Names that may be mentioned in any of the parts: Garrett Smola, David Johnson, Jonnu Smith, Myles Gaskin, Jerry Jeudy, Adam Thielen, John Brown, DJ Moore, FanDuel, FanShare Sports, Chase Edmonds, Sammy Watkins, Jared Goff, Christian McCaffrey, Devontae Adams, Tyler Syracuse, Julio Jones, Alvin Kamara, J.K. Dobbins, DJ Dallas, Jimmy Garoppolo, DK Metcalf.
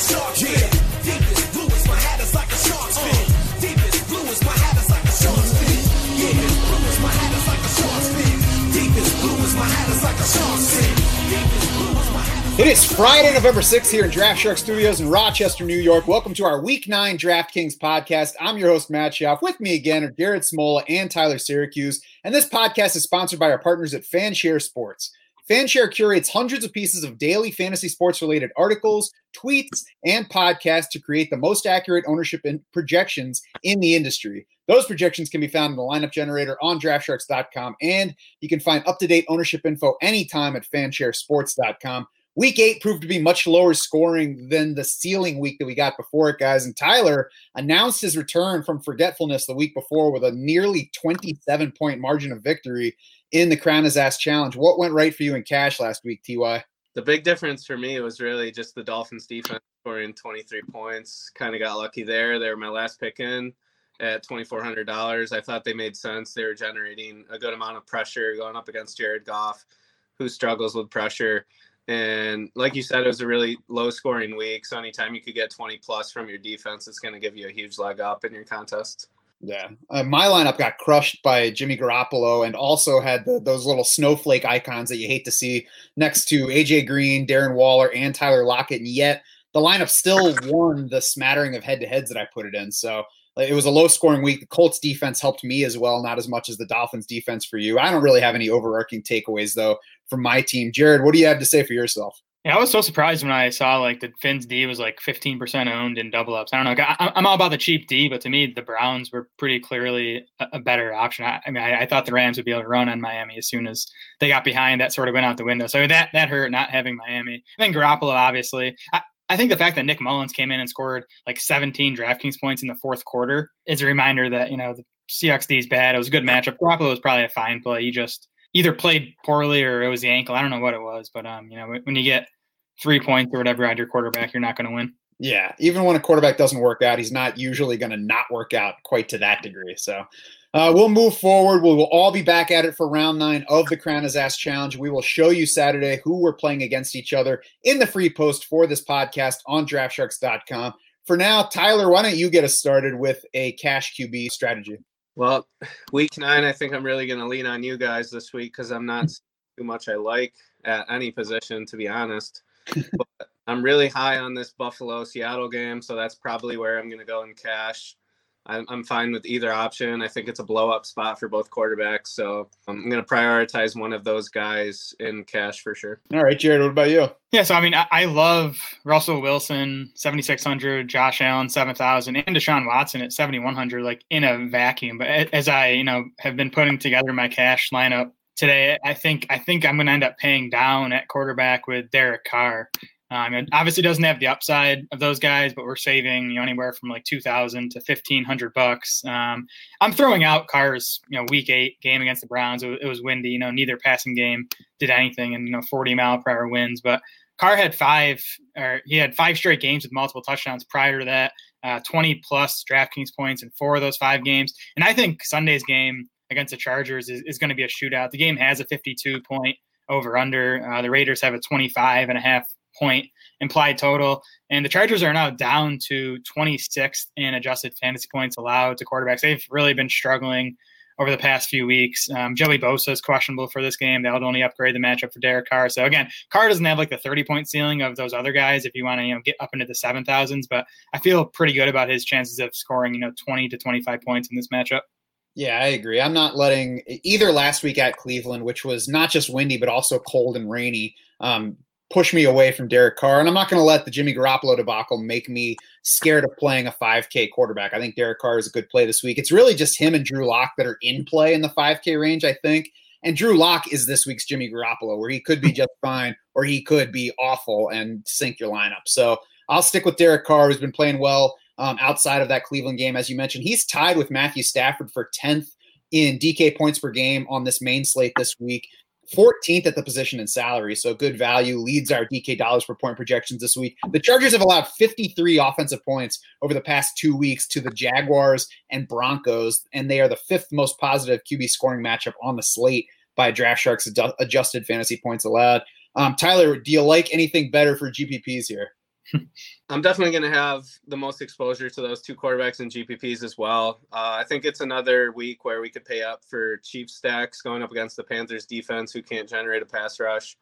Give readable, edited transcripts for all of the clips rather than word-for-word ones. a shark fin. Deepest blue is my hat is like a shark's fin. Deepest blue is my hat is like a shark's fin. Yeah, blue is my hat is like a shark's fin. Deepest blue is my hat is like a shark's fin. Deepest blue is my hat is like a shark's fin. It is Friday, November 6th here in DraftSharks Studios in Rochester, New York. Welcome to our Week 9 DraftKings podcast. I'm your host, Mattyoff. With me again are Garrett Smola and Tyler Syracuse. And this podcast is sponsored by our partners at FanShare Sports. FanShare curates hundreds of pieces of daily fantasy sports-related articles, tweets, and podcasts to create the most accurate ownership and projections in the industry. Those projections can be found in the lineup generator on DraftSharks.com, and you can find up-to-date ownership info anytime at FanshareSports.com. Week 8 proved to be much lower scoring than the ceiling week that we got before it, guys. And Tyler announced his return from forgetfulness the week before with a nearly 27-point margin of victory in the Crown His Ass Challenge. What went right for you in cash last week, TY? The big difference for me was really just the Dolphins defense scoring 23 points. Kind of got lucky there. They were my last pick in at $2,400. I thought they made sense. They were generating a good amount of pressure going up against Jared Goff, who struggles with pressure. And like you said, it was a really low-scoring week. So anytime you could get 20-plus from your defense, it's going to give you a huge leg up in your contest. Yeah. My lineup got crushed by Jimmy Garoppolo and also had those little snowflake icons that you hate to see next to AJ Green, Darren Waller, and Tyler Lockett. And yet the lineup still won the smattering of head-to-heads that I put it in. So it was a low-scoring week. The Colts defense helped me as well, not as much as the Dolphins defense for you. I don't really have any overarching takeaways, though, from my team. Jared, what do you have to say for yourself? Yeah, I was so surprised when I saw like the Finns D was like 15% owned in double ups. I don't know. I'm all about the cheap D, but to me, the Browns were pretty clearly a better option. I mean, I thought the Rams would be able to run on Miami as soon as they got behind. That sort of went out the window. So that hurt not having Miami. And then Garoppolo, obviously. I think the fact that Nick Mullins came in and scored like 17 DraftKings points in the fourth quarter is a reminder that, you know, the Seahawks D is bad. It was a good matchup. Garoppolo was probably a fine play. He just either played poorly or it was the ankle. I don't know what it was, but you know, when you get 3 points or whatever on your quarterback, you're not going to win. Yeah, even when a quarterback doesn't work out, he's not usually going to not work out quite to that degree. So we'll move forward. We will all be back at it for round 9 of the Crown His Ass Challenge. We will show you Saturday who we're playing against each other in the free post for this podcast on DraftSharks.com. For now, Tyler, why don't you get us started with a cash QB strategy? Well, week 9, I think I'm really going to lean on you guys this week because I'm not too much I like at any position, to be honest. But I'm really high on this Buffalo-Seattle game, so that's probably where I'm going to go in cash. I'm fine with either option. I think it's a blow-up spot for both quarterbacks, so I'm going to prioritize one of those guys in cash for sure. All right, Jared, what about you? Yeah, so, I mean, I love Russell Wilson, 7,600, Josh Allen, 7,000, and Deshaun Watson at 7,100, like, in a vacuum. But as I, you know, have been putting together my cash lineup today, I think I'm going to end up paying down at quarterback with Derek Carr. It obviously doesn't have the upside of those guys, but we're saving, you know, anywhere from like $2,000 to $1,500. I'm throwing out Carr's, you know, week 8 game against the Browns. It was windy, you know, neither passing game did anything, and, you know, 40-mile-per-hour winds. But Carr had five straight games with multiple touchdowns prior to that, 20-plus DraftKings points in 4 of those 5 games. And I think Sunday's game against the Chargers is going to be a shootout. The game has a 52-point over-under. The Raiders have a 25.5-point implied total, and the Chargers are now down to 26th in adjusted fantasy points allowed to quarterbacks. They've really been struggling over the past few weeks. Joey Bosa is questionable for this game. That would only upgrade the matchup for Derek Carr. So again, Carr doesn't have like the 30-point ceiling of those other guys if you want to, you know, get up into the 7,000s, but I feel pretty good about his chances of scoring, you know, 20 to 25 points in this matchup. Yeah, I agree. I'm not letting either last week at Cleveland, which was not just windy, but also cold and rainy, push me away from Derek Carr. And I'm not going to let the Jimmy Garoppolo debacle make me scared of playing a 5K quarterback. I think Derek Carr is a good play this week. It's really just him and Drew Lock that are in play in the 5K range, I think. And Drew Lock is this week's Jimmy Garoppolo, where he could be just fine or he could be awful and sink your lineup. So I'll stick with Derek Carr, who's been playing well outside of that Cleveland game. As you mentioned, he's tied with Matthew Stafford for 10th in DK points per game on this main slate this week. 14th at the position in salary, so good value, leads our DK dollars per point projections this week. The Chargers have allowed 53 offensive points over the past 2 weeks to the Jaguars and Broncos, and they are the 5th most positive QB scoring matchup on the slate by DraftSharks adjusted fantasy points allowed. Tyler, do you like anything better for GPPs here? I'm definitely going to have the most exposure to those two quarterbacks and GPPs as well. I think it's another week where we could pay up for Chiefs stacks going up against the Panthers defense who can't generate a pass rush.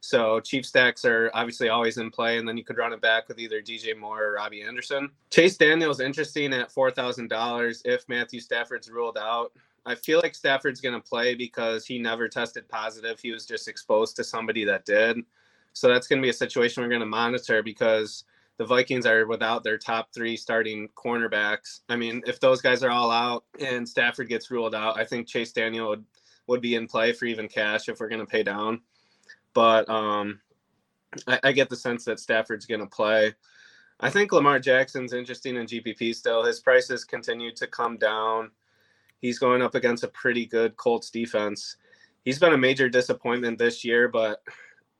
So Chiefs stacks are obviously always in play, and then you could run it back with either DJ Moore or Robbie Anderson. Chase Daniel's interesting at $4,000 if Matthew Stafford's ruled out. I feel like Stafford's going to play because he never tested positive. He was just exposed to somebody that did. So that's going to be a situation we're going to monitor because the Vikings are without their top three starting cornerbacks. I mean, if those guys are all out and Stafford gets ruled out, I think Chase Daniel would be in play for even cash if we're going to pay down. But I get the sense that Stafford's going to play. I think Lamar Jackson's interesting in GPP still. His prices continue to come down. He's going up against a pretty good Colts defense. He's been a major disappointment this year, but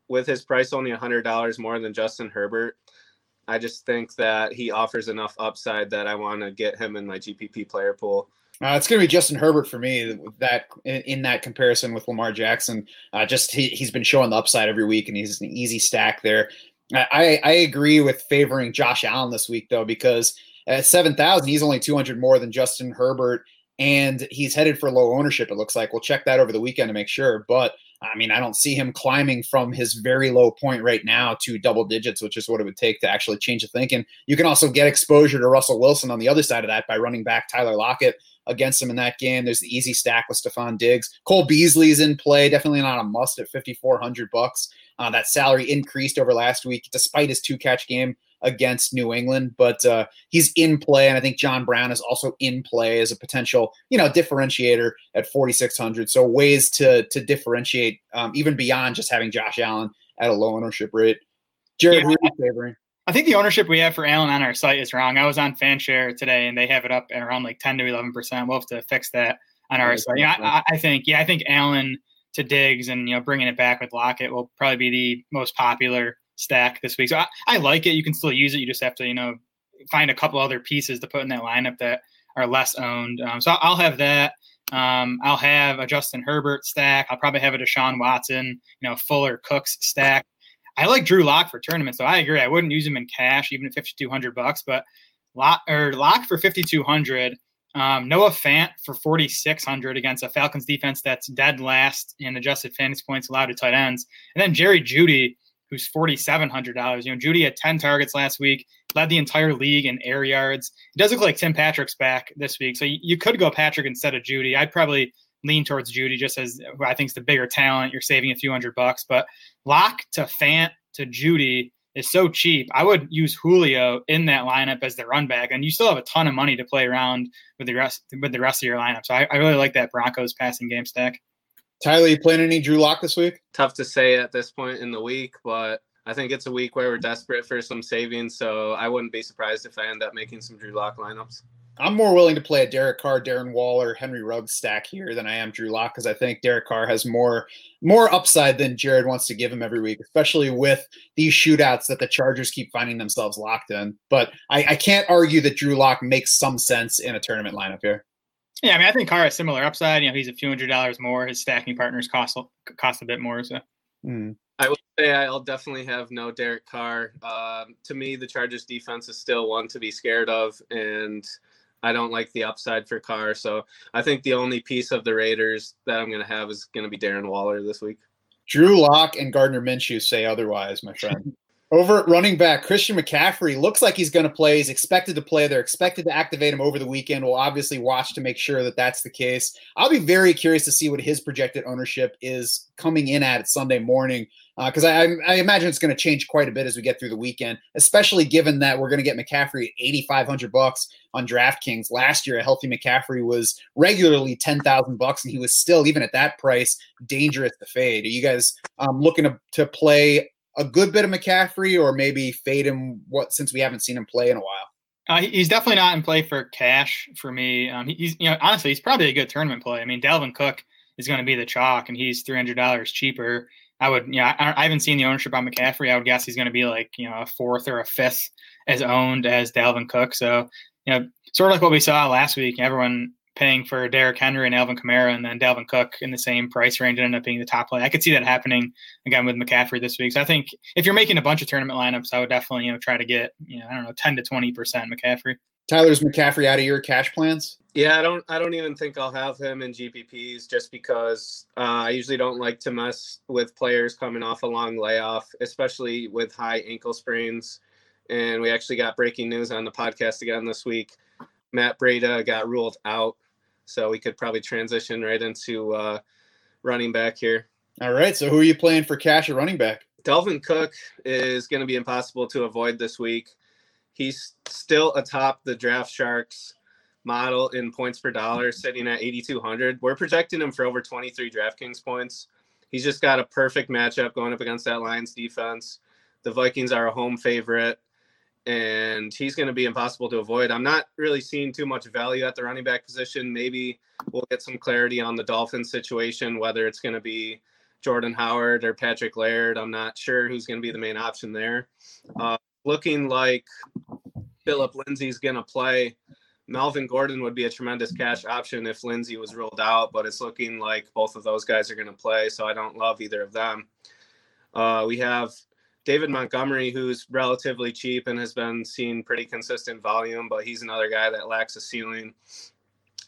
with his price only $100 more than Justin Herbert, I just think that he offers enough upside that I want to get him in my GPP player pool. It's going to be Justin Herbert for me that in that comparison with Lamar Jackson. He's been showing the upside every week, and he's an easy stack there. I agree with favoring Josh Allen this week, though, because at 7,000, he's only 200 more than Justin Herbert, and he's headed for low ownership, it looks like. We'll check that over the weekend to make sure, but I mean, I don't see him climbing from his very low point right now to double digits, which is what it would take to actually change the thinking. You can also get exposure to Russell Wilson on the other side of that by running back Tyler Lockett against him in that game. There's the easy stack with Stephon Diggs. Cole Beasley's in play, definitely not a must at $5,400. That salary increased over last week despite his two-catch game against New England, but he's in play, and I think John Brown is also in play as a potential, differentiator at $4,600. So ways to differentiate even beyond just having Josh Allen at a low ownership rate. Jared, who are you favoring? I think the ownership we have for Allen on our site is wrong. I was on Fanshare today, and they have it up at around 10 to 11%. We'll have to fix that on our site. I think Allen to Diggs and bringing it back with Lockett will probably be the most popular stack this week. So I like it. You can still use it. You just have to, find a couple other pieces to put in that lineup that are less owned. So I'll have that. I'll have a Justin Herbert stack. I'll probably have a Deshaun Watson, Fuller Cooks stack. I like Drew Lock for tournaments. So I agree. I wouldn't use him in cash, even at $5,200, but Lock for $5,200. Noah Fant for $4,600 against a Falcons defense that's dead last in adjusted fantasy points allowed to tight ends. And then Jerry Jeudy, who's $4,700. Jeudy had 10 targets last week, led the entire league in air yards. It does look like Tim Patrick's back this week. So you could go Patrick instead of Jeudy. I'd probably lean towards Jeudy just as I think is the bigger talent. You're saving a few $100, but Lock to Fant to Jeudy is so cheap. I would use Julio in that lineup as the run back, and you still have a ton of money to play around with the rest of your lineup. So I really like that Broncos passing game stack. Tyler, you playing any Drew Lock this week? Tough to say at this point in the week, but I think it's a week where we're desperate for some savings, so I wouldn't be surprised if I end up making some Drew Lock lineups. I'm more willing to play a Derek Carr, Darren Waller, Henry Ruggs stack here than I am Drew Lock because I think Derek Carr has more upside than Jared wants to give him every week, especially with these shootouts that the Chargers keep finding themselves locked in. But I can't argue that Drew Lock makes some sense in a tournament lineup here. Yeah, I think Carr has similar upside. He's a few $100 more. His stacking partners cost a bit more. So, I will say I'll definitely have no Derek Carr. To me, the Chargers defense is still one to be scared of, and I don't like the upside for Carr. So I think the only piece of the Raiders that I'm going to have is going to be Darren Waller this week. Drew Lock and Gardner Minshew say otherwise, my friend. Over at running back, Christian McCaffrey looks like he's going to play. He's expected to play. They're expected to activate him over the weekend. We'll obviously watch to make sure that that's the case. I'll be very curious to see what his projected ownership is coming in at Sunday morning because I imagine it's going to change quite a bit as we get through the weekend, especially given that we're going to get McCaffrey at $8,500 on DraftKings. Last year, a healthy McCaffrey was regularly $10,000, and he was still, even at that price, dangerous to fade. Are you guys looking to play a good bit of McCaffrey or maybe fade him since we haven't seen him play in a while? He's definitely not in play for cash for me. Honestly, he's probably a good tournament play. Dalvin Cook is going to be the chalk and he's $300 cheaper. I haven't seen the ownership on McCaffrey. I would guess he's going to be a fourth or a fifth as owned as Dalvin Cook. So, sort of like what we saw last week, everyone paying for Derrick Henry and Alvin Kamara and then Dalvin Cook in the same price range and end up being the top play. I could see that happening again with McCaffrey this week. So I think if you're making a bunch of tournament lineups, I would definitely, try to get, 10 to 20% McCaffrey. Tyler's McCaffrey out of your cash plans? Yeah, I don't even think I'll have him in GPPs just because I usually don't like to mess with players coming off a long layoff, especially with high ankle sprains. And we actually got breaking news on the podcast again this week. Matt Breida got ruled out. So we could probably transition right into running back here. All right. So who are you playing for cash at running back? Dalvin Cook is going to be impossible to avoid this week. He's still atop the DraftSharks model in points per dollar, sitting at 8,200. We're projecting him for over 23 DraftKings points. He's just got a perfect matchup going up against that Lions defense. The Vikings are a home favorite, and he's going to be impossible to avoid. I'm not really seeing too much value at the running back position. Maybe we'll get some clarity on the Dolphins situation, whether it's going to be Jordan Howard or Patrick Laird. I'm not sure who's going to be the main option there. Looking like Phillip Lindsay's going to play. Melvin Gordon would be a tremendous cash option if Lindsay was ruled out, but it's looking like both of those guys are going to play, so I don't love either of them. We have David Montgomery, who's relatively cheap and has been seeing pretty consistent volume, but he's another guy that lacks a ceiling.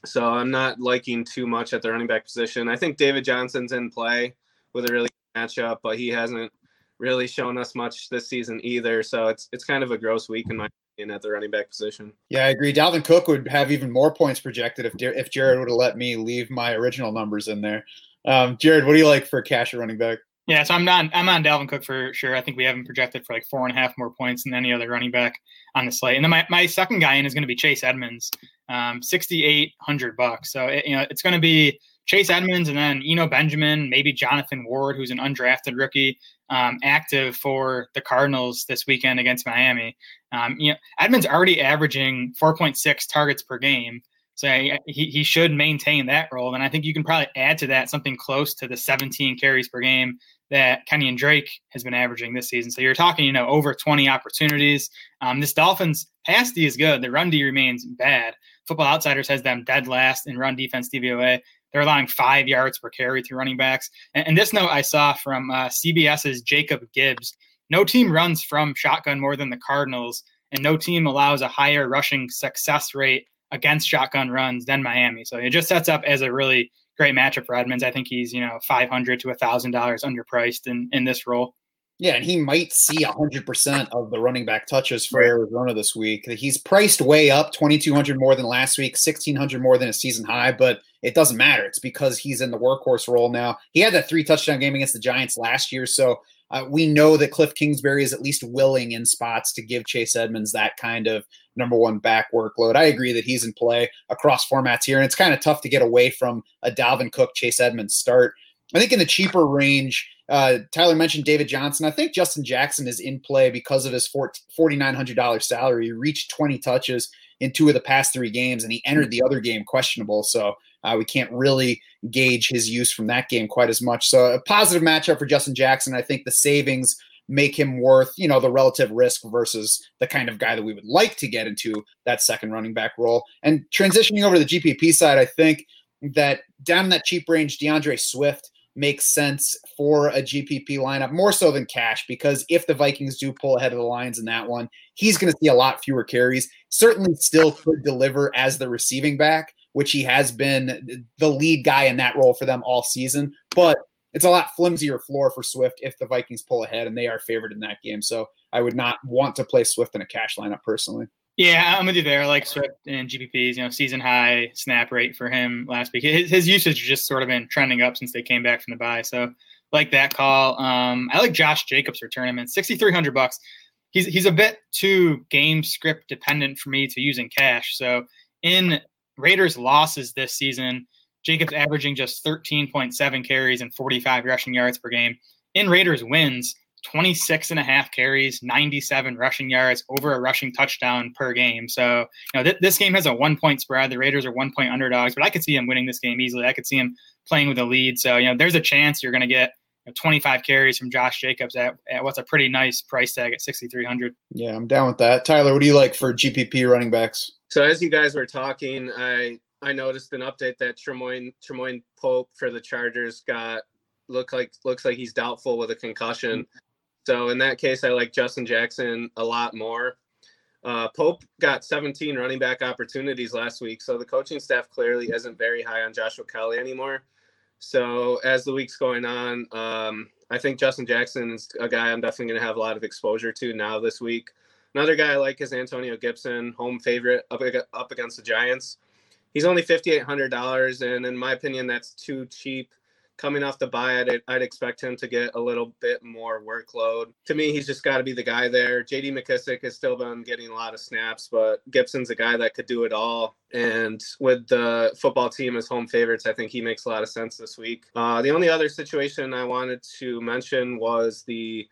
So I'm not liking too much at the running back position. I think David Johnson's in play with a really good matchup, but he hasn't really shown us much this season either. So it's kind of a gross week in my opinion at the running back position. Yeah, I agree. Dalvin Cook would have even more points projected if Jared would have let me leave my original numbers in there. Jared, what do you like for cash at running back? Yeah, so I'm on Dalvin Cook for sure. I think we have him projected for like 4.5 more points than any other running back on the slate. And then my second guy in is going to be Chase Edmonds, $6,800. So it's going to be Chase Edmonds and then Eno Benjamin, maybe Jonathan Ward, who's an undrafted rookie, active for the Cardinals this weekend against Miami. Edmonds already averaging 4.6 targets per game. So he should maintain that role. And I think you can probably add to that something close to the 17 carries per game that Kenyan Drake has been averaging this season. So you're talking, over 20 opportunities. This Dolphins pass D is good. The run D remains bad. Football Outsiders has them dead last in run defense DVOA. They're allowing 5 yards per carry to running backs. And this note I saw from CBS's Jacob Gibbs. No team runs from shotgun more than the Cardinals, and no team allows a higher rushing success rate against shotgun runs than Miami. So it just sets up as a really great matchup for Edmonds. I think he's, $500 to $1,000 underpriced in this role. Yeah, and he might see 100% of the running back touches for Arizona this week. He's priced way up, 2,200 more than last week, 1,600 more than a season high, but it doesn't matter. It's because he's in the workhorse role now. He had that 3-touchdown game against the Giants last year, so we know that Cliff Kingsbury is at least willing in spots to give Chase Edmonds that kind of number one back workload. I agree that he's in play across formats here, and it's kind of tough to get away from a Dalvin Cook, Chase Edmonds start. I think in the cheaper range, Tyler mentioned David Johnson. I think Justin Jackson is in play because of his $4,900 salary. He reached 20 touches in 2 of the past 3 games, and he entered the other game questionable. So we can't really gauge his use from that game quite as much. So a positive matchup for Justin Jackson. I think the savings make him worth, the relative risk versus the kind of guy that we would like to get into that second running back role. And transitioning over to the GPP side, I think that down in that cheap range, DeAndre Swift makes sense for a GPP lineup more so than cash, because if the Vikings do pull ahead of the Lions in that one, he's going to see a lot fewer carries. Certainly still could deliver as the receiving back, which he has been the lead guy in that role for them all season. But it's a lot flimsier floor for Swift if the Vikings pull ahead, and they are favored in that game. So I would not want to play Swift in a cash lineup personally. Yeah, I'm with you there. I like Swift and GPPs, season high snap rate for him last week. His usage has just sort of been trending up since they came back from the bye. So like that call. I like Josh Jacobs for tournament, $6,300. He's a bit too game script dependent for me to use in cash. So in Raiders losses this season, Jacobs averaging just 13.7 carries and 45 rushing yards per game. In Raiders wins, 26.5 carries, 97 rushing yards, over a rushing touchdown per game. So, this game has a 1-point spread. The Raiders are 1-point underdogs, but I could see him winning this game easily. I could see him playing with a lead. So, there's a chance you're going to get 25 carries from Josh Jacobs at what's a pretty nice price tag at $6,300. Yeah, I'm down with that. Tyler, what do you like for GPP running backs? So as you guys were talking, I I noticed an update that Tremoyne Pope for the Chargers looks like he's doubtful with a concussion. Mm-hmm. So in that case, I like Justin Jackson a lot more. Pope got 17 running back opportunities last week, so the coaching staff clearly isn't very high on Joshua Kelly anymore. So as the week's going on, I think Justin Jackson is a guy I'm definitely going to have a lot of exposure to now this week. Another guy I like is Antonio Gibson, home favorite up against the Giants. He's only $5,800, and in my opinion, that's too cheap. Coming off the bye, I'd expect him to get a little bit more workload. To me, he's just got to be the guy there. J.D. McKissic has still been getting a lot of snaps, but Gibson's a guy that could do it all. And with the football team as home favorites, I think he makes a lot of sense this week. The only other situation I wanted to mention was the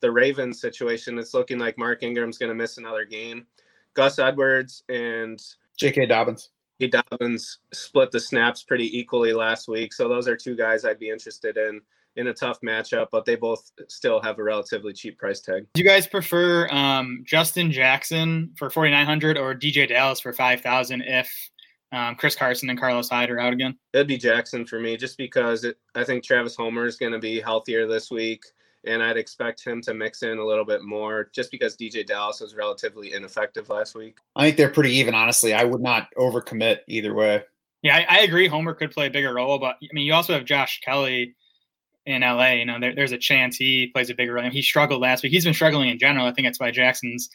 Ravens situation. It's looking like Mark Ingram's going to miss another game. Gus Edwards and J.K. Dobbins. Dobbins split the snaps pretty equally last week. So those are two guys I'd be interested in a tough matchup, but they both still have a relatively cheap price tag. Do you guys prefer Justin Jackson for $4,900 or DJ Dallas for $5,000 if Chris Carson and Carlos Hyde are out again? It'd be Jackson for me, just because I think Travis Homer is going to be healthier this week, and I'd expect him to mix in a little bit more just because DJ Dallas was relatively ineffective last week. I think they're pretty even, honestly. I would not overcommit either way. Yeah, I agree. Homer could play a bigger role, but, I mean, you also have Josh Kelly in LA. You know, there's a chance he plays a bigger role. I mean, he struggled last week. He's been struggling in general. I think that's why Jackson's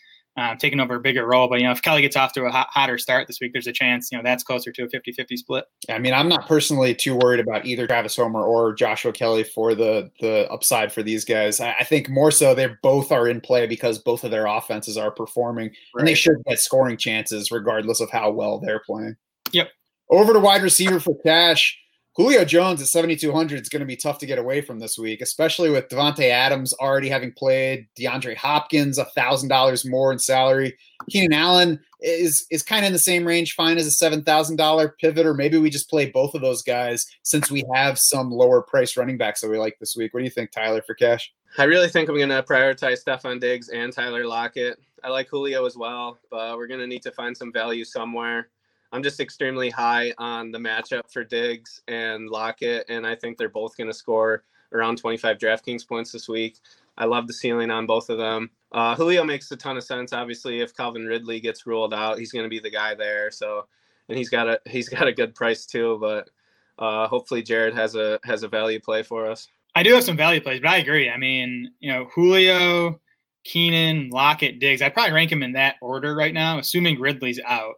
taking over a bigger role. But, you know, if Kelly gets off to a hotter start this week, there's a chance, you know, that's closer to a 50-50 split. I mean, I'm not personally too worried about either Travis Homer or Joshua Kelly for the upside for these guys. I think more so they both are in play because both of their offenses are performing, right, and they should get scoring chances regardless of how well they're playing. Yep. Over to wide receiver for cash. Julio Jones at 7,200 is going to be tough to get away from this week, especially with Devontae Adams already having played, DeAndre Hopkins $1,000 more in salary. Keenan Allen is kind of in the same range, fine as a $7,000 pivot, or maybe we just play both of those guys since we have some lower price running backs that we like this week. What do you think, Tyler, for cash? I really think I'm going to prioritize Stephon Diggs and Tyler Lockett. I like Julio as well, but we're going to need to find some value somewhere. I'm just extremely high on the matchup for Diggs and Lockett, and I think they're both going to score around 25 DraftKings points this week. I love the ceiling on both of them. Julio makes a ton of sense. Obviously, if Calvin Ridley gets ruled out, he's going to be the guy there. So, and he's got a good price too. But hopefully, Jared has a value play for us. I do have some value plays, but I agree. I mean, you know, Julio, Keenan, Lockett, Diggs. I'd probably rank him in that order right now, assuming Ridley's out.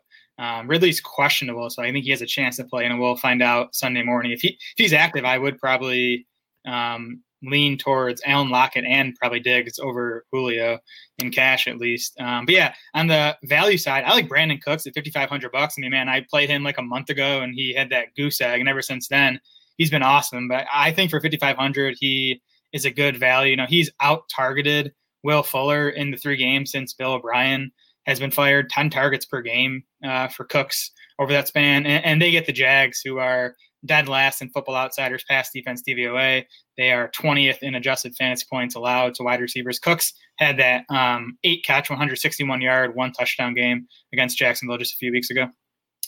Ridley's questionable, so I think he has a chance to play, and we'll find out Sunday morning. If he's active, I would probably lean towards Allen Lockett and probably Diggs over Julio in cash at least. But yeah, on the value side, I like Brandon Cooks at $5,500. I mean, man, I played him like a month ago, and he had that goose egg, and ever since then, he's been awesome. But I think for $5,500, he is a good value. You know, he's out-targeted Will Fuller in the 3 games since Bill O'Brien has been fired. 10 targets per game for Cooks over that span. And they get the Jags, who are dead last in Football Outsiders pass defense DVOA. They are 20th in adjusted fantasy points allowed to wide receivers. Cooks had that 8-catch, 161-yard, 1-touchdown game against Jacksonville just a few weeks ago.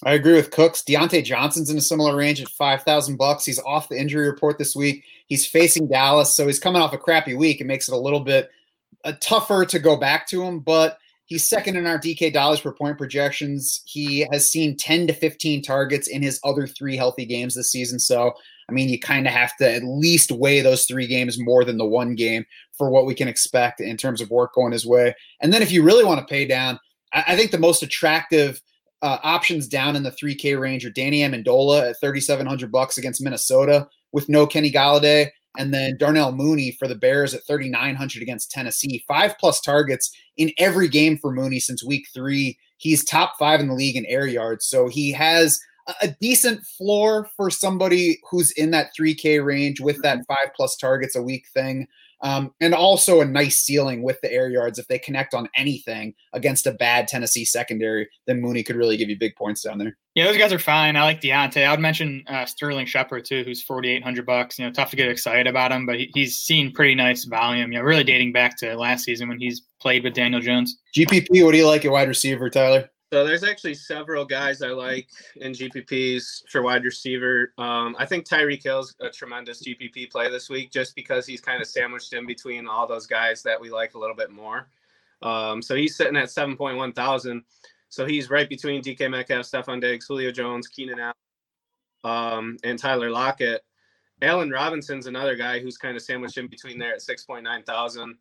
I agree with Cooks. Deontay Johnson's in a similar range at $5,000. He's off the injury report this week. He's facing Dallas, so he's coming off a crappy week. It makes it a little bit tougher to go back to him, but he's second in our DK dollars per point projections. He has seen 10 to 15 targets in his other 3 healthy games this season. So, I mean, you kind of have to at least weigh those 3 games more than the 1 game for what we can expect in terms of work going his way. And then if you really want to pay down, I think the most attractive options down in the 3K range are Danny Amendola at $3,700 against Minnesota with no Kenny Galladay, and then Darnell Mooney for the Bears at $3,900 against Tennessee. 5+ targets in every game for Mooney since week 3. He's top 5 in the league in air yards. So he has a decent floor for somebody who's in that 3K range with that 5+ targets a week thing. And also a nice ceiling with the air yards. If they connect on anything against a bad Tennessee secondary, then Mooney could really give you big points down there. Yeah, those guys are fine. I like Deontay. I would mention Sterling Shepard too, who's $4,800. You know, tough to get excited about him, but he's seen pretty nice volume. You know, really dating back to last season when he's played with Daniel Jones. GPP, what do you like at wide receiver, Tyler? So there's actually several guys I like in GPPs for wide receiver. I think Tyreek Hill's a tremendous GPP play this week just because he's kind of sandwiched in between all those guys that we like a little bit more. So he's sitting at 7.1 thousand. So he's right between DK Metcalf, Stephon Diggs, Julio Jones, Keenan Allen, and Tyler Lockett. Allen Robinson's another guy who's kind of sandwiched in between there at 6.9 thousand.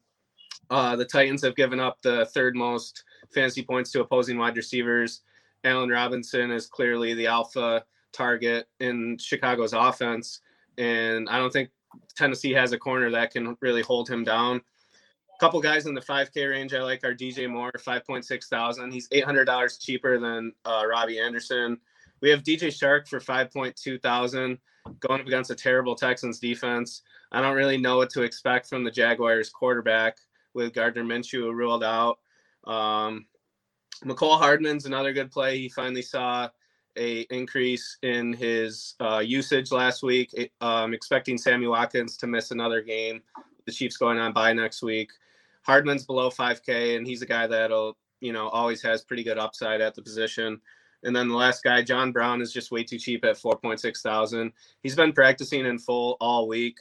The Titans have given up the third most fantasy points to opposing wide receivers. Allen Robinson is clearly the alpha target in Chicago's offense, and I don't think Tennessee has a corner that can really hold him down. A couple guys in the 5K range I like are DJ Moore, 5.6 thousand. He's $800 cheaper than Robbie Anderson. We have DJ Chark for 5.2 thousand going up against a terrible Texans defense. I don't really know what to expect from the Jaguars quarterback with Gardner Minshew ruled out. McCole Hardman's another good play. He finally saw an increase in his usage last week. Expecting Sammy Watkins to miss another game. The Chiefs going on bye next week. Hardman's below 5K, and he's a guy that'll, always has pretty good upside at the position. And then the last guy, John Brown, is just way too cheap at 4.6 thousand. He's been practicing in full all week.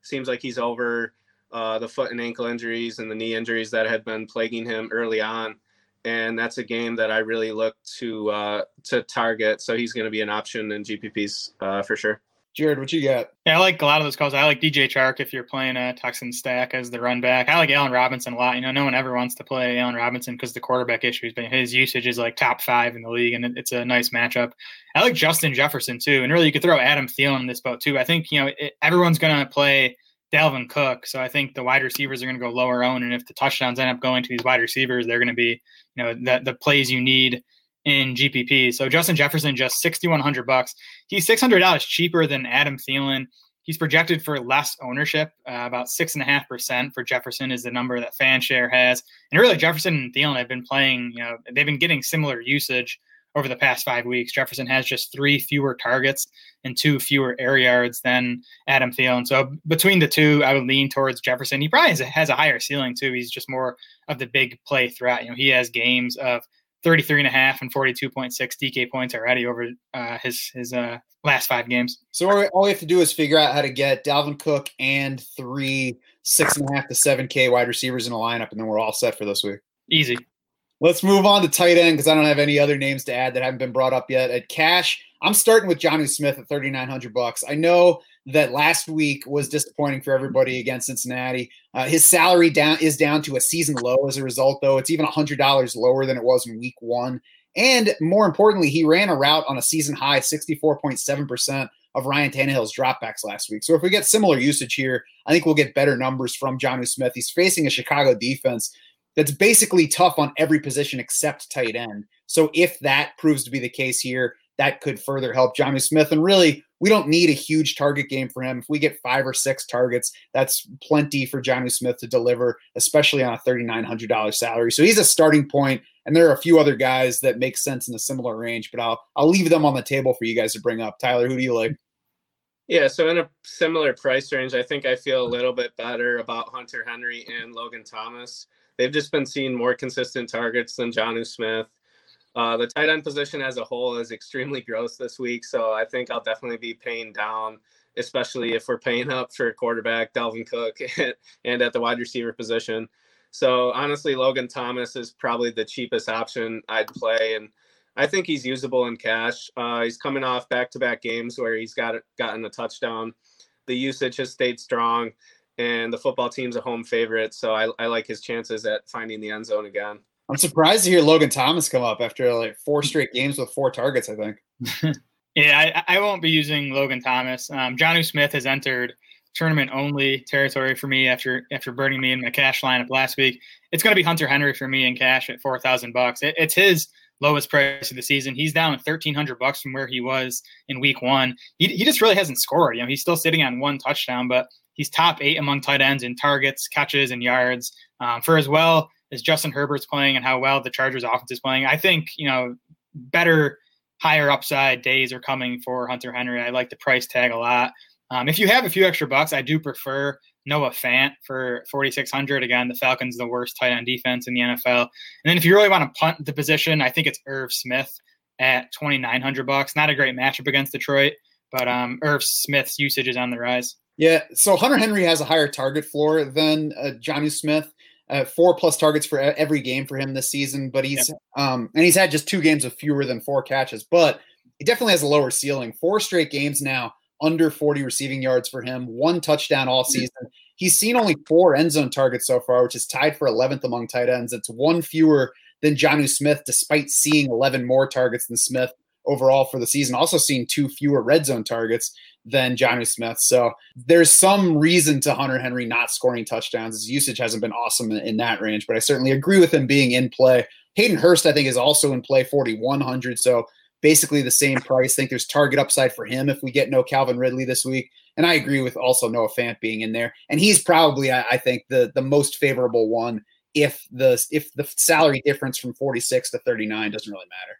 Seems like he's over the foot and ankle injuries and the knee injuries that had been plaguing him early on. And that's a game that I really look to target. So he's going to be an option in GPPs for sure. Jared, what you got? Yeah, I like a lot of those calls. I like DJ Chark if you're playing a Texan stack as the run back. I like Allen Robinson a lot. No one ever wants to play Allen Robinson because the quarterback issues, but his usage is like top five in the league, and it's a nice matchup. I like Justin Jefferson too. And really, you could throw Adam Thielen in this boat too. I think, everyone's going to play Dalvin Cook. So I think the wide receivers are going to go lower owned. And if the touchdowns end up going to these wide receivers, they're going to be, the plays you need in GPP. So Justin Jefferson, just $6,100. He's $600 cheaper than Adam Thielen. He's projected for less ownership, about 6.5% for Jefferson is the number that FanShare has. And really Jefferson and Thielen have been playing, they've been getting similar usage over the past 5 weeks. Jefferson has just 3 fewer targets and 2 fewer air yards than Adam Thielen. So between the two, I would lean towards Jefferson. He probably has a higher ceiling too. He's just more of the big play threat. He has games of 33.5 and 42.6 DK points already over his last 5 games. So all we have to do is figure out how to get Dalvin Cook and 3 6.5 to 7K wide receivers in a lineup, and then we're all set for this week. Easy. Let's move on to tight end because I don't have any other names to add that haven't been brought up yet. At cash, I'm starting with Johnny Smith at $3,900. I know that last week was disappointing for everybody against Cincinnati. His salary is down to a season low as a result, though. It's even $100 lower than it was in week one. And more importantly, he ran a route on a season high, 64.7% of Ryan Tannehill's dropbacks last week. So if we get similar usage here, I think we'll get better numbers from Johnny Smith. He's facing a Chicago defense that's basically tough on every position except tight end. So if that proves to be the case here, that could further help Johnny Smith. And really, we don't need a huge target game for him. If we get 5 or 6 targets, that's plenty for Johnny Smith to deliver, especially on a $3,900 salary. So he's a starting point, and there are a few other guys that make sense in a similar range, but I'll leave them on the table for you guys to bring up. Tyler, who do you like? Yeah, so in a similar price range, I think I feel a little bit better about Hunter Henry and Logan Thomas. They've just been seeing more consistent targets than Jonnu Smith. The tight end position as a whole is extremely gross this week, so I think I'll definitely be paying down, especially if we're paying up for quarterback Dalvin Cook and at the wide receiver position. So honestly, Logan Thomas is probably the cheapest option I'd play, and I think he's usable in cash. He's coming off back-to-back games where he's gotten a touchdown. The usage has stayed strong. And the football team's a home favorite, so I like his chances at finding the end zone again. I'm surprised to hear Logan Thomas come up after 4 straight games with 4 targets, I think. Yeah, I won't be using Logan Thomas. Jonnu Smith has entered tournament-only territory for me after burning me in my cash lineup last week. It's going to be Hunter Henry for me in cash at $4,000. It's his lowest price of the season. He's down $1,300 from where he was in week one. He just really hasn't scored. He's still sitting on 1 touchdown, but he's top 8 among tight ends in targets, catches, and yards. For as well as Justin Herbert's playing and how well the Chargers offense is playing, I think, better, higher upside days are coming for Hunter Henry. I like the price tag a lot. If you have a few extra bucks, I do prefer Noah Fant for $4,600. Again, the Falcons, the worst tight end defense in the NFL. And then if you really want to punt the position, I think it's Irv Smith at $2,900. Not a great matchup against Detroit, but Irv Smith's usage is on the rise. Yeah, so Hunter Henry has a higher target floor than Jonnu Smith. 4+ targets for every game for him this season, but he's and he's had just 2 games of fewer than 4 catches, but he definitely has a lower ceiling. 4 straight games now under 40 receiving yards for him, 1 touchdown all season. He's seen only 4 end zone targets so far, which is tied for 11th among tight ends. It's 1 fewer than Jonnu Smith, despite seeing 11 more targets than Smith overall for the season. Also seeing 2 fewer red zone targets than Jonnu Smith. So there's some reason to Hunter Henry not scoring touchdowns. His usage hasn't been awesome in that range, but I certainly agree with him being in play. Hayden Hurst, I think, is also in play, $4,100. So basically the same price. I think there's target upside for him if we get no Calvin Ridley this week. And I agree with also Noah Fant being in there. And he's probably, I think, the most favorable one if the salary difference from 46 to 39 doesn't really matter.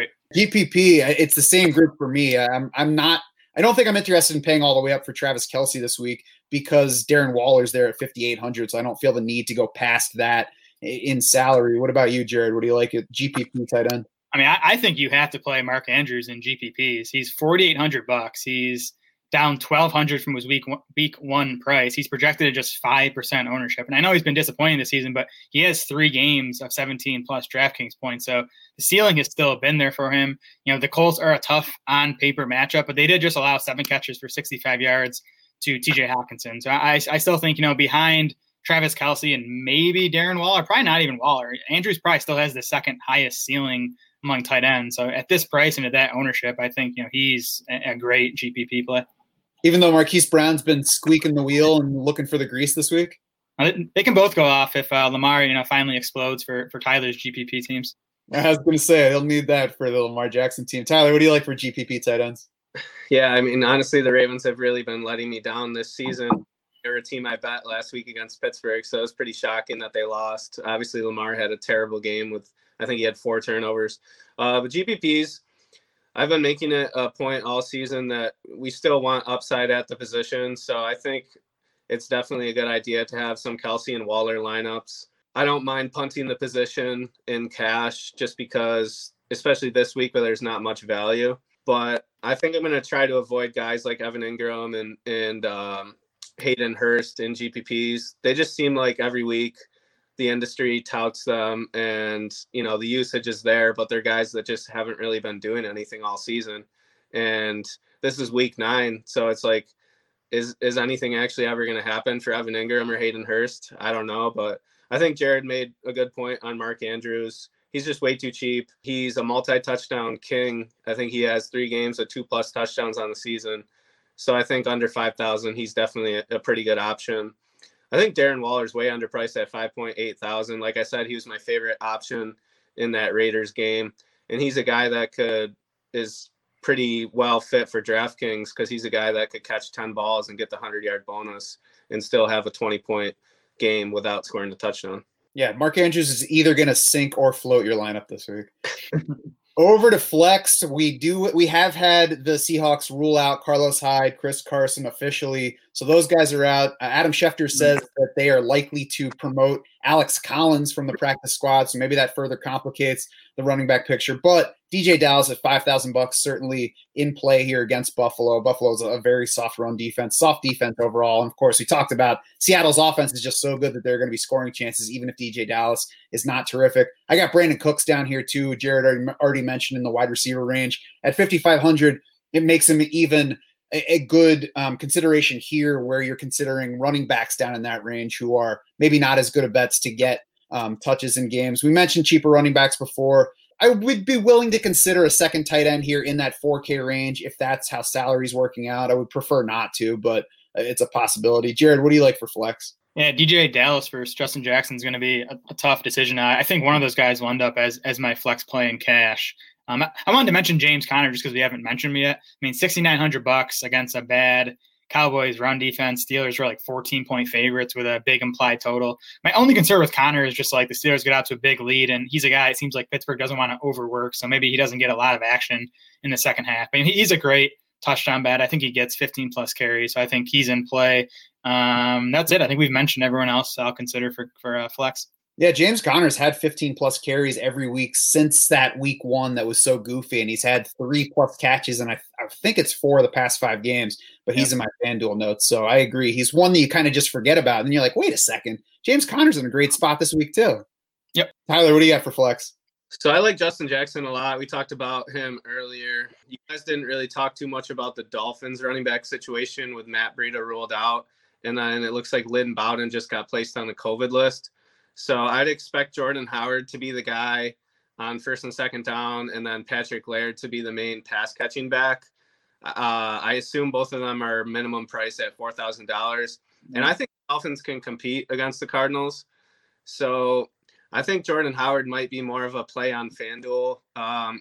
Right. GPP, it's the same group for me. I don't think I'm interested in paying all the way up for Travis Kelce this week because Darren Waller's there at $5,800. So I don't feel the need to go past that in salary. What about you, Jared? What do you like at GPP tight end? I mean, I think you have to play Mark Andrews in GPPs. He's $4,800. He's down $1,200 from his week one price. He's projected at just 5% ownership. And I know he's been disappointing this season, but he has 3 games of 17+ DraftKings points. So the ceiling has still been there for him. You know, the Colts are a tough on paper matchup, but they did just allow 7 catches for 65 yards to TJ Hawkinson. So I still think, you know, behind Travis Kelce and maybe Darren Waller, probably not even Waller, Andrews probably still has the second highest ceiling among tight ends. So at this price and at that ownership, I think, you know, he's a great GPP play. Even though Marquise Brown's been squeaking the wheel and looking for the grease this week? They can both go off if Lamar, you know, finally explodes for Tyler's GPP teams. I was going to say, he'll need that for the Lamar Jackson team. Tyler, what do you like for GPP tight ends? Yeah, I mean, honestly, the Ravens have really been letting me down this season. They were a team I bet last week against Pittsburgh, so it was pretty shocking that they lost. Obviously, Lamar had a terrible game with, I think he had 4 turnovers. But GPPs, I've been making it a point all season that we still want upside at the position. So I think it's definitely a good idea to have some Kelce and Waller lineups. I don't mind punting the position in cash just because, especially this week where there's not much value. But I think I'm going to try to avoid guys like Evan Ingram and Hayden Hurst in GPPs. They just seem like every week the industry touts them and, you know, the usage is there, but they're guys that just haven't really been doing anything all season. And this is week 9. So it's like, is anything actually ever going to happen for Evan Ingram or Hayden Hurst? I don't know, but I think Jared made a good point on Mark Andrews. He's just way too cheap. He's a multi-touchdown king. I think he has 3 games of 2+ touchdowns on the season. So I think under 5,000, he's definitely a pretty good option. I think Darren Waller's way underpriced at $5,800. Like I said, he was my favorite option in that Raiders game. And he's a guy that is pretty well fit for DraftKings because he's a guy that could catch 10 balls and get the 100-yard bonus and still have a 20-point game without scoring the touchdown. Yeah, Mark Andrews is either going to sink or float your lineup this week. Over to flex, we have had the Seahawks rule out Carlos Hyde, Chris Carson officially. So those guys are out. Adam Schefter says that they are likely to promote Alex Collins from the practice squad. So maybe that further complicates the running back picture. But DJ Dallas at $5,000 certainly in play here against Buffalo. Buffalo's a very soft run defense, soft defense overall. And of course, we talked about Seattle's offense is just so good that they're going to be scoring chances, even if DJ Dallas is not terrific. I got Brandon Cooks down here too. Jared already mentioned in the wide receiver range at $5,500. It makes him even a good consideration here where you're considering running backs down in that range who are maybe not as good of bets to get touches in games. We mentioned cheaper running backs before. I would be willing to consider a second tight end here in that $4,000 range if that's how salary's working out. I would prefer not to, but it's a possibility. Jared, what do you like for flex? Yeah, DJ Dallas versus Justin Jackson is going to be a tough decision. I think one of those guys will end up as my flex play in cash. I wanted to mention James Conner just because we haven't mentioned him yet. I mean, $6,900 against a bad Cowboys run defense. Steelers were like 14-point favorites with a big implied total. My only concern with Connor is just like the Steelers get out to a big lead, and he's a guy, it seems like Pittsburgh doesn't want to overwork, so maybe he doesn't get a lot of action in the second half. I mean, he's a great touchdown bat. I think he gets 15 plus carries. So I think he's in play. That's it. I think we've mentioned everyone else. I'll consider for flex. Yeah, James Conner's had 15 plus carries every week since that week one that was so goofy, and he's had 3+ catches, and I think it's 4 of the past 5 games, but he's in my FanDuel notes, so I agree. He's one that you kind of just forget about, and you're like, wait a second, James Conner's in a great spot this week too. Yep. Tyler, what do you got for flex? So I like Justin Jackson a lot. We talked about him earlier. You guys didn't really talk too much about the Dolphins running back situation with Matt Breida ruled out, and then it looks like Lynn Bowden just got placed on the COVID list. So I'd expect Jordan Howard to be the guy on first and second down, and then Patrick Laird to be the main pass catching back. I assume both of them are minimum price at $4,000. Mm-hmm. And I think the Dolphins can compete against the Cardinals. So I think Jordan Howard might be more of a play on FanDuel.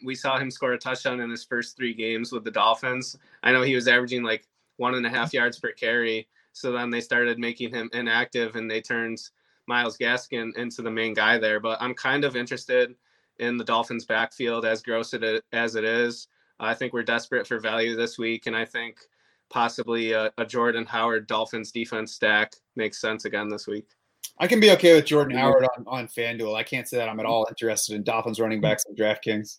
We saw him score a touchdown in his first 3 games with the Dolphins. I know he was averaging like 1.5 yards per carry. So then they started making him inactive, and they turned Myles Gaskin into the main guy there, but I'm kind of interested in the Dolphins backfield as gross as it is. I think we're desperate for value this week, and I think possibly a Jordan Howard Dolphins defense stack makes sense again this week. I can be okay with Jordan Howard on FanDuel. I can't say that I'm at all interested in Dolphins running backs on DraftKings.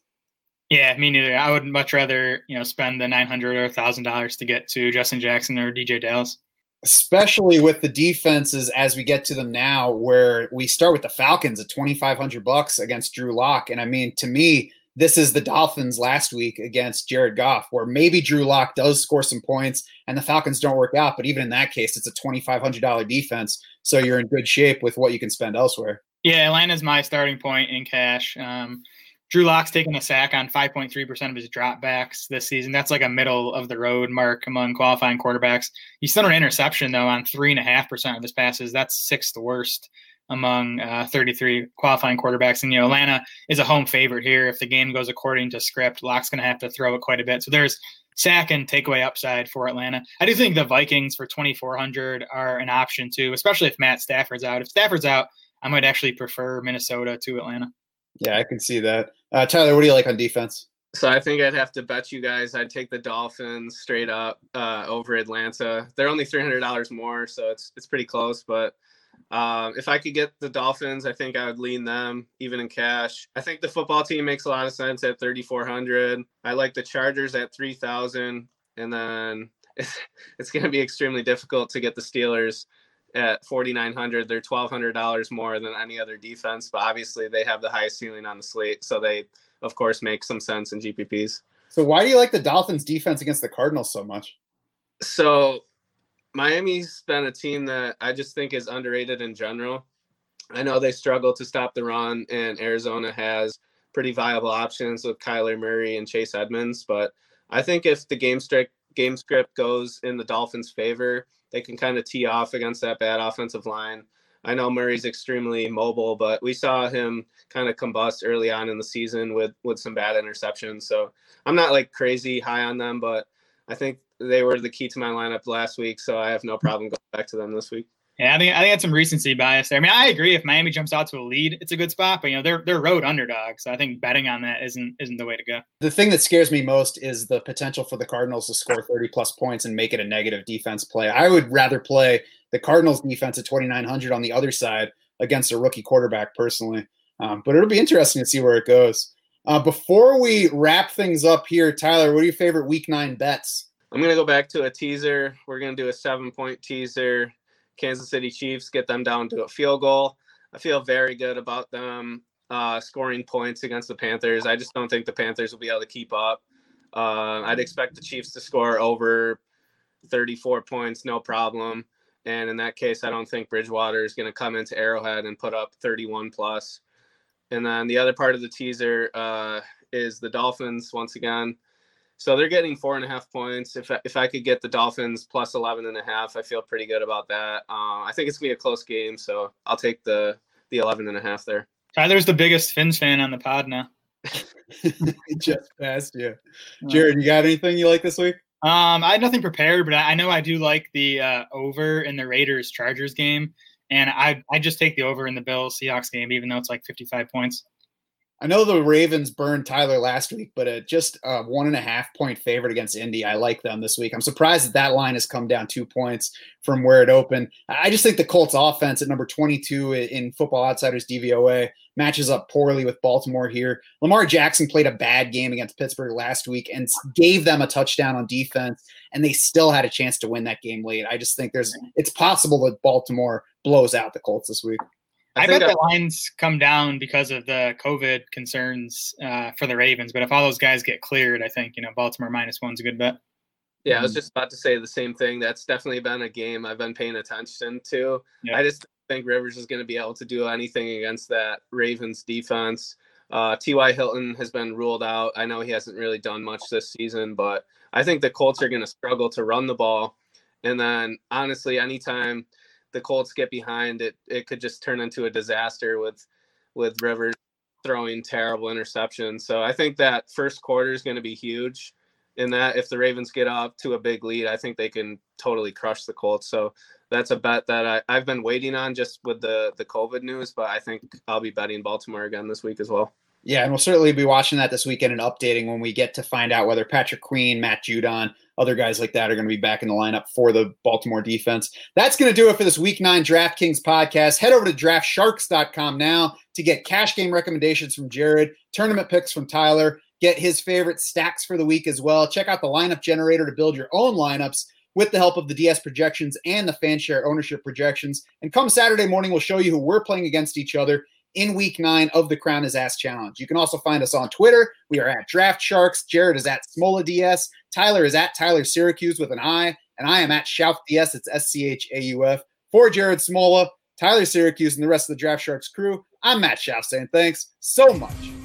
Yeah, me neither. I would much rather, spend the $900 or $1,000 to get to Justin Jackson or DJ Dallas. Especially with the defenses as we get to them now, where we start with the Falcons at $2,500 against Drew Lock. And I mean, to me, this is the Dolphins last week against Jared Goff, where maybe Drew Lock does score some points and the Falcons don't work out. But even in that case, it's a $2,500 defense. So you're in good shape with what you can spend elsewhere. Yeah, Atlanta's my starting point in cash. Drew Lock's taken a sack on 5.3% of his dropbacks this season. That's like a middle of the road mark among qualifying quarterbacks. He's thrown an interception, though, on 3.5% of his passes. That's 6th worst among 33 qualifying quarterbacks. And, Atlanta is a home favorite here. If the game goes according to script, Lock's going to have to throw it quite a bit. So there's sack and takeaway upside for Atlanta. I do think the Vikings for $2,400 are an option, too, especially if Matt Stafford's out. If Stafford's out, I might actually prefer Minnesota to Atlanta. Yeah, I can see that. Tyler, what do you like on defense? So I think I'd have to bet you guys I'd take the Dolphins straight up over Atlanta. They're only $300 more, so it's pretty close. But if I could get the Dolphins, I think I would lean them, even in cash. I think the football team makes a lot of sense at $3,400. I like the Chargers at $3,000. And then it's going to be extremely difficult to get the Steelers at $4,900. They're $1,200 more than any other defense, but obviously they have the highest ceiling on the slate, so they of course make some sense in GPPs. So why do you like the Dolphins defense against the Cardinals so much? So Miami's been a team that I just think is underrated in general. I know they struggle to stop the run, and Arizona has pretty viable options with Kyler Murray and Chase Edmonds, but I think if the game script goes in the Dolphins' favor, they can kind of tee off against that bad offensive line. I know Murray's extremely mobile, but we saw him kind of combust early on in the season with some bad interceptions. So I'm not like crazy high on them, but I think they were the key to my lineup last week, so I have no problem going back to them this week. Yeah, I think that's some recency bias there. I mean, I agree. If Miami jumps out to a lead, it's a good spot, but they're road underdogs. So I think betting on that isn't the way to go. The thing that scares me most is the potential for the Cardinals to score 30+ points and make it a negative defense play. I would rather play the Cardinals defense at 2,900 on the other side against a rookie quarterback personally. But it'll be interesting to see where it goes. Before we wrap things up here, Tyler, what are your favorite week 9 bets? I'm going to go back to a teaser. We're going to do a 7-point teaser. Kansas City Chiefs, get them down to a field goal. I feel very good about them scoring points against the Panthers. I just don't think the Panthers will be able to keep up. I'd expect the Chiefs to score over 34 points, no problem. And in that case, I don't think Bridgewater is going to come into Arrowhead and put up 31+. And then the other part of the teaser is the Dolphins once again. So they're getting 4.5 points. If I could get the Dolphins plus 11.5, I feel pretty good about that. I think it's going to be a close game, so I'll take the 11.5 there. Tyler's the biggest Fins fan on the pod now. Just passed you. Jared, you got anything you like this week? I had nothing prepared, but I know I do like the over in the Raiders-Chargers game, and I just take the over in the Bills-Seahawks game, even though it's like 55 points. I know the Ravens burned Tyler last week, but just a 1.5 point favorite against Indy. I like them this week. I'm surprised that line has come down 2 points from where it opened. I just think the Colts offense at number 22 in Football Outsiders DVOA matches up poorly with Baltimore here. Lamar Jackson played a bad game against Pittsburgh last week and gave them a touchdown on defense, and they still had a chance to win that game late. I just think it's possible that Baltimore blows out the Colts this week. I bet the lines come down because of the COVID concerns for the Ravens. But if all those guys get cleared, I think, Baltimore -1's a good bet. Yeah, I was just about to say the same thing. That's definitely been a game I've been paying attention to. Yep. I just think Rivers is going to be able to do anything against that Ravens defense. T.Y. Hilton has been ruled out. I know he hasn't really done much this season, but I think the Colts are going to struggle to run the ball. And then, honestly, anytime – the Colts get behind it, it could just turn into a disaster with Rivers throwing terrible interceptions. So I think that first quarter is going to be huge in that if the Ravens get up to a big lead, I think they can totally crush the Colts. So that's a bet that I've been waiting on just with the COVID news, but I think I'll be betting Baltimore again this week as well. Yeah, and we'll certainly be watching that this weekend and updating when we get to find out whether Patrick Queen, Matt Judon, other guys like that are going to be back in the lineup for the Baltimore defense. That's going to do it for this Week 9 DraftKings podcast. Head over to DraftSharks.com now to get cash game recommendations from Jared, tournament picks from Tyler, get his favorite stacks for the week as well. Check out the lineup generator to build your own lineups with the help of the DS projections and the FanShare ownership projections. And come Saturday morning, we'll show you who we're playing against each other in Week 9 of the Crown is Ass Challenge. You can also find us on Twitter. We are at DraftSharks. Jared is at SmolaDS. Tyler is at Tyler Syracuse with an I. And I am at SchaufDS. It's SCHAUF. For Jared Smola, Tyler Syracuse, and the rest of the DraftSharks crew, I'm Matt Schauf saying thanks so much